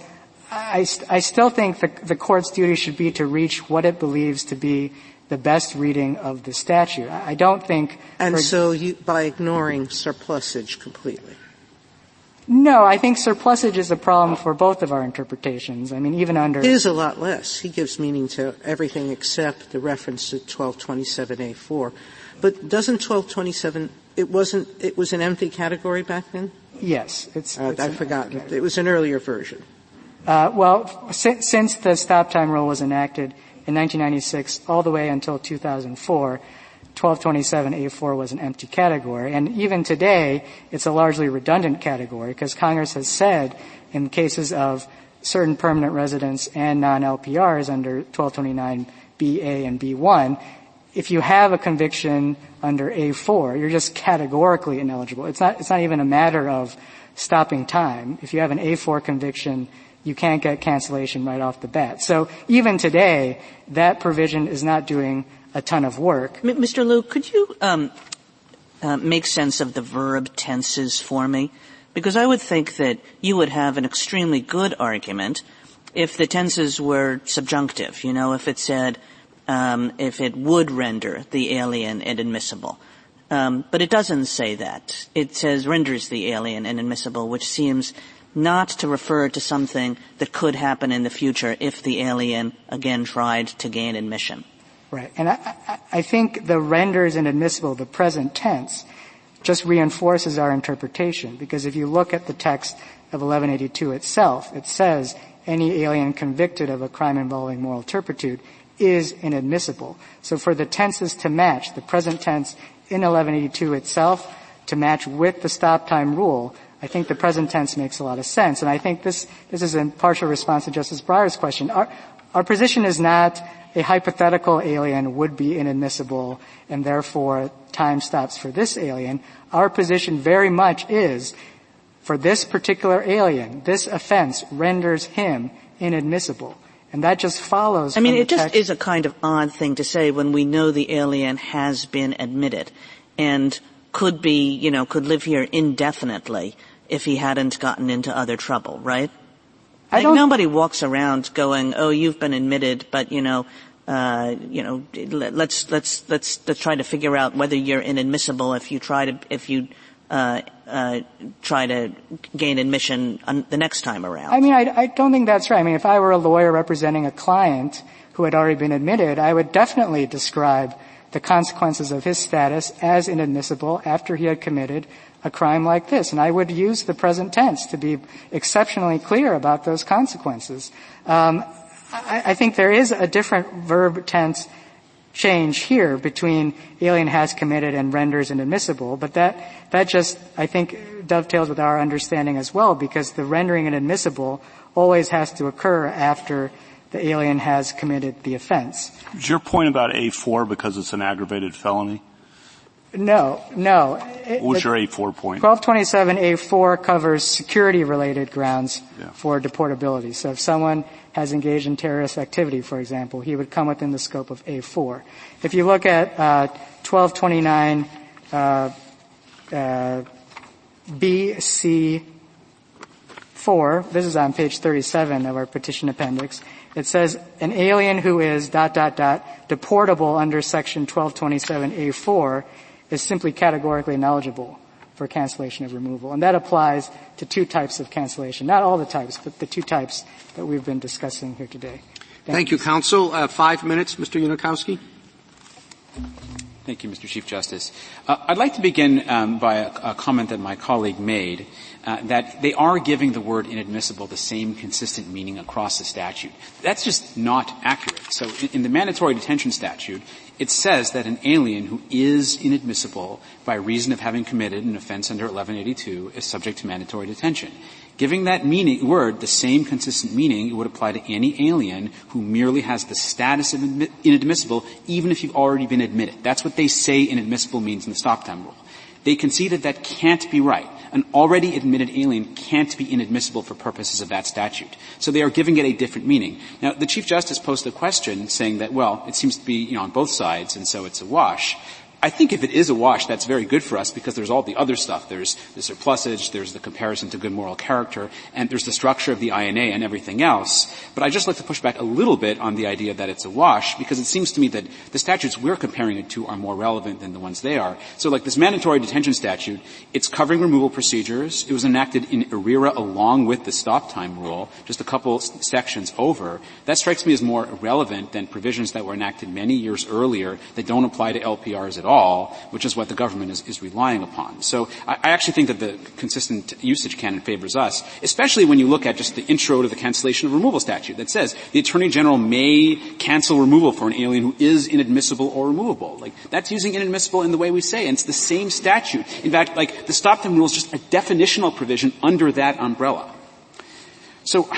I still think the Court's duty should be to reach what it believes to be the best reading of the statute. I don't think. And so by ignoring surplusage completely. No, I think surplusage is a problem for both of our interpretations. I mean, even under... It is a lot less. He gives meaning to everything except the reference to 1227A4. But doesn't 1227... It was an empty category back then? Yes. I've forgotten. It was an earlier version. Since the stop time rule was enacted in 1996 all the way until 2004... 1227A4 was an empty category. And even today, it's a largely redundant category because Congress has said in cases of certain permanent residents and non-LPRs under 1229BA and B1, if you have a conviction under A4, you're just categorically ineligible. It's not even a matter of stopping time. If you have an A4 conviction, you can't get cancellation right off the bat. So even today, that provision is not doing a ton of work. Mr. Liu, could you make sense of the verb tenses for me? Because I would think that you would have an extremely good argument if the tenses were subjunctive, you know, if it said if it would render the alien inadmissible. But it doesn't say that. It says renders the alien inadmissible, which seems not to refer to something that could happen in the future if the alien, again, tried to gain admission. Right. And I think the renders inadmissible, the present tense, just reinforces our interpretation, because if you look at the text of 1182 itself, it says any alien convicted of a crime involving moral turpitude is inadmissible. So for the tenses to match, the present tense in 1182 itself to match with the stop time rule, I think the present tense makes a lot of sense. And I think this is a partial response to Justice Breyer's question. Our position is not a hypothetical alien would be inadmissible, and therefore time stops for this alien. Our position very much is For this particular alien, this offense renders him inadmissible. And that just follows. I mean, it just is a kind of odd thing to say when we know the alien has been admitted and could be, you know, could live here indefinitely if he hadn't gotten into other trouble, right? Like nobody walks around going, "Oh, you've been admitted, but let's try to figure out whether you're inadmissible if you try to gain admission the next time around." I mean, I don't think that's right. I mean, if I were a lawyer representing a client who had already been admitted, I would definitely describe the consequences of his status as inadmissible after he had committed a crime like this. And I would use the present tense to be exceptionally clear about those consequences. I think there is a different verb tense change here between alien has committed and renders inadmissible, but that just, I think, dovetails with our understanding as well, because the rendering inadmissible always has to occur after the alien has committed the offense. Is your point about A4 because it's an aggravated felony? No. What's your A4 point? 1227 A4 covers security-related grounds for deportability. So if someone has engaged in terrorist activity, for example, he would come within the scope of A4. If you look at 1229 BC4, this is on page 37 of our petition appendix, it says an alien who is ... deportable under section 1227 A4 is simply categorically ineligible for cancellation of removal. And that applies to two types of cancellation. Not all the types, but the two types that we've been discussing here today. Thank you, counsel. 5 minutes, Mr. Unikowsky. Thank you, Mr. Chief Justice. I'd like to begin by a comment that my colleague made, that they are giving the word inadmissible the same consistent meaning across the statute. That's just not accurate. So in the mandatory detention statute, it says that an alien who is inadmissible by reason of having committed an offense under 1182 is subject to mandatory detention. Giving that word the same consistent meaning, it would apply to any alien who merely has the status of inadmissible, even if you've already been admitted. That's what they say inadmissible means in the stop-time rule. They conceded that can't be right. An already admitted alien can't be inadmissible for purposes of that statute. So they are giving it a different meaning. Now, the Chief Justice posed the question saying that, well, it seems to be, on both sides, and so it's a wash. I think if it is a wash, that's very good for us because there's all the other stuff. There's the surplusage, there's the comparison to good moral character, and there's the structure of the INA and everything else. But I'd just like to push back a little bit on the idea that it's a wash because it seems to me that the statutes we're comparing it to are more relevant than the ones they are. So like this mandatory detention statute, it's covering removal procedures. It was enacted in IRIRA along with the stop time rule, just a couple sections over. That strikes me as more relevant than provisions that were enacted many years earlier that don't apply to LPRs at all. Which is what the government is relying upon. So I actually think that the consistent usage canon favors us, especially when you look at just the intro to the cancellation of removal statute that says the Attorney General may cancel removal for an alien who is inadmissible or removable. Like, that's using inadmissible in the way we say, and it's the same statute. In fact, like, the stop-time rule is just a definitional provision under that umbrella. So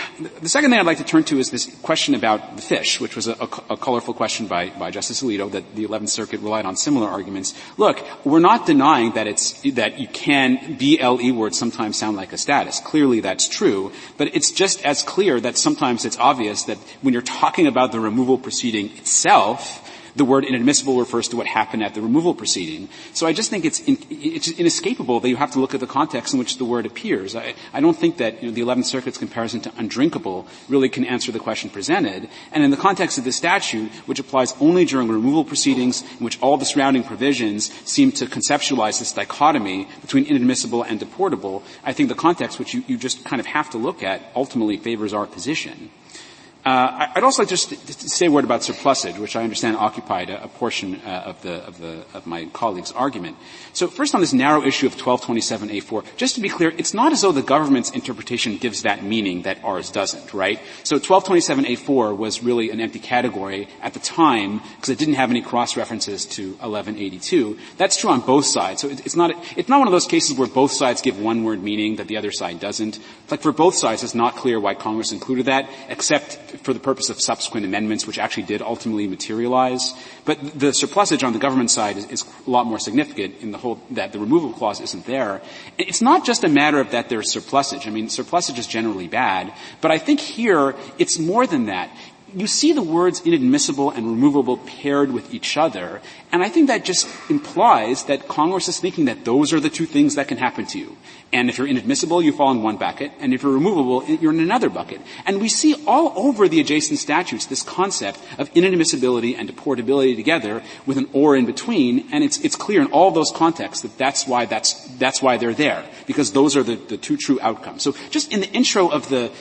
the second thing I'd like to turn to is this question about the fish, which was a colorful question by Justice Alito that the 11th Circuit relied on similar arguments. Look, we're not denying that you can BLE words sometimes sound like a status. Clearly that's true, but it's just as clear that sometimes it's obvious that when you're talking about the removal proceeding itself, the word inadmissible refers to what happened at the removal proceeding. So I just think it's inescapable that you have to look at the context in which the word appears. I don't think that the 11th Circuit's comparison to undrinkable really can answer the question presented. And in the context of the statute, which applies only during removal proceedings, in which all the surrounding provisions seem to conceptualize this dichotomy between inadmissible and deportable, I think the context which you just kind of have to look at ultimately favors our position. I'd also like to say a word about surplusage, which I understand occupied a portion of my colleague's argument. So first on this narrow issue of 1227A4, just to be clear, it's not as though the government's interpretation gives that meaning that ours doesn't, right? So 1227A4 was really an empty category at the time because it didn't have any cross-references to 1182. That's true on both sides. So it's not one of those cases where both sides give one word meaning that the other side doesn't. Like for both sides, it's not clear why Congress included that, except for the purpose of subsequent amendments, which actually did ultimately materialize. But the surplusage on the government side is a lot more significant in the whole that the removal clause isn't there. It's not just a matter of that there's surplusage. I mean, surplusage is generally bad, but I think here it's more than that. You see the words inadmissible and removable paired with each other, and I think that just implies that Congress is thinking that those are the two things that can happen to you. And if you're inadmissible, you fall in one bucket, and if you're removable, you're in another bucket. And we see all over the adjacent statutes this concept of inadmissibility and deportability together with an or in between, and it's clear in all those contexts that that's why they're there, because those are the two true outcomes. So just in the intro of the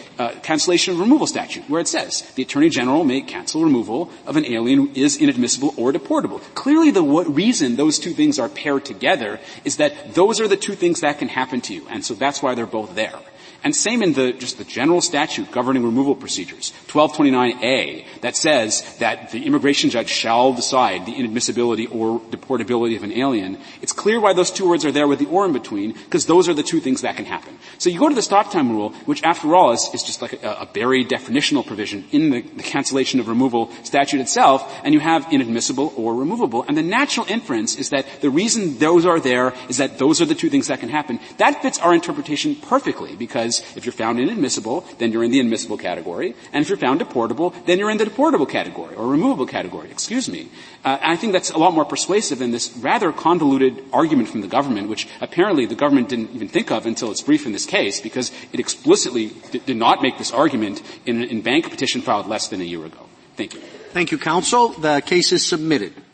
cancellation of removal statute, where it says the Attorney General may cancel removal of an alien who is inadmissible or deportable. Clearly the reason those two things are paired together is that those are the two things that can happen to you. And so that's why they're both there. And same in just the general statute governing removal procedures, 1229A, that says that the immigration judge shall decide the inadmissibility or deportability of an alien. It's clear why those two words are there with the or in between, because those are the two things that can happen. So you go to the stop-time rule, which after all is just like a buried definitional provision in the cancellation of removal statute itself, and you have inadmissible or removable. And the natural inference is that the reason those are there is that those are the two things that can happen. That fits our interpretation perfectly, because if you're found inadmissible, then you're in the admissible category. And if you're found deportable, then you're in the deportable category, or removable category, I think that's a lot more persuasive than this rather convoluted argument from the government, which apparently the government didn't even think of until its brief in this case, because it explicitly did not make this argument in a bank petition filed less than a year ago. Thank you. Thank you, counsel. The case is submitted.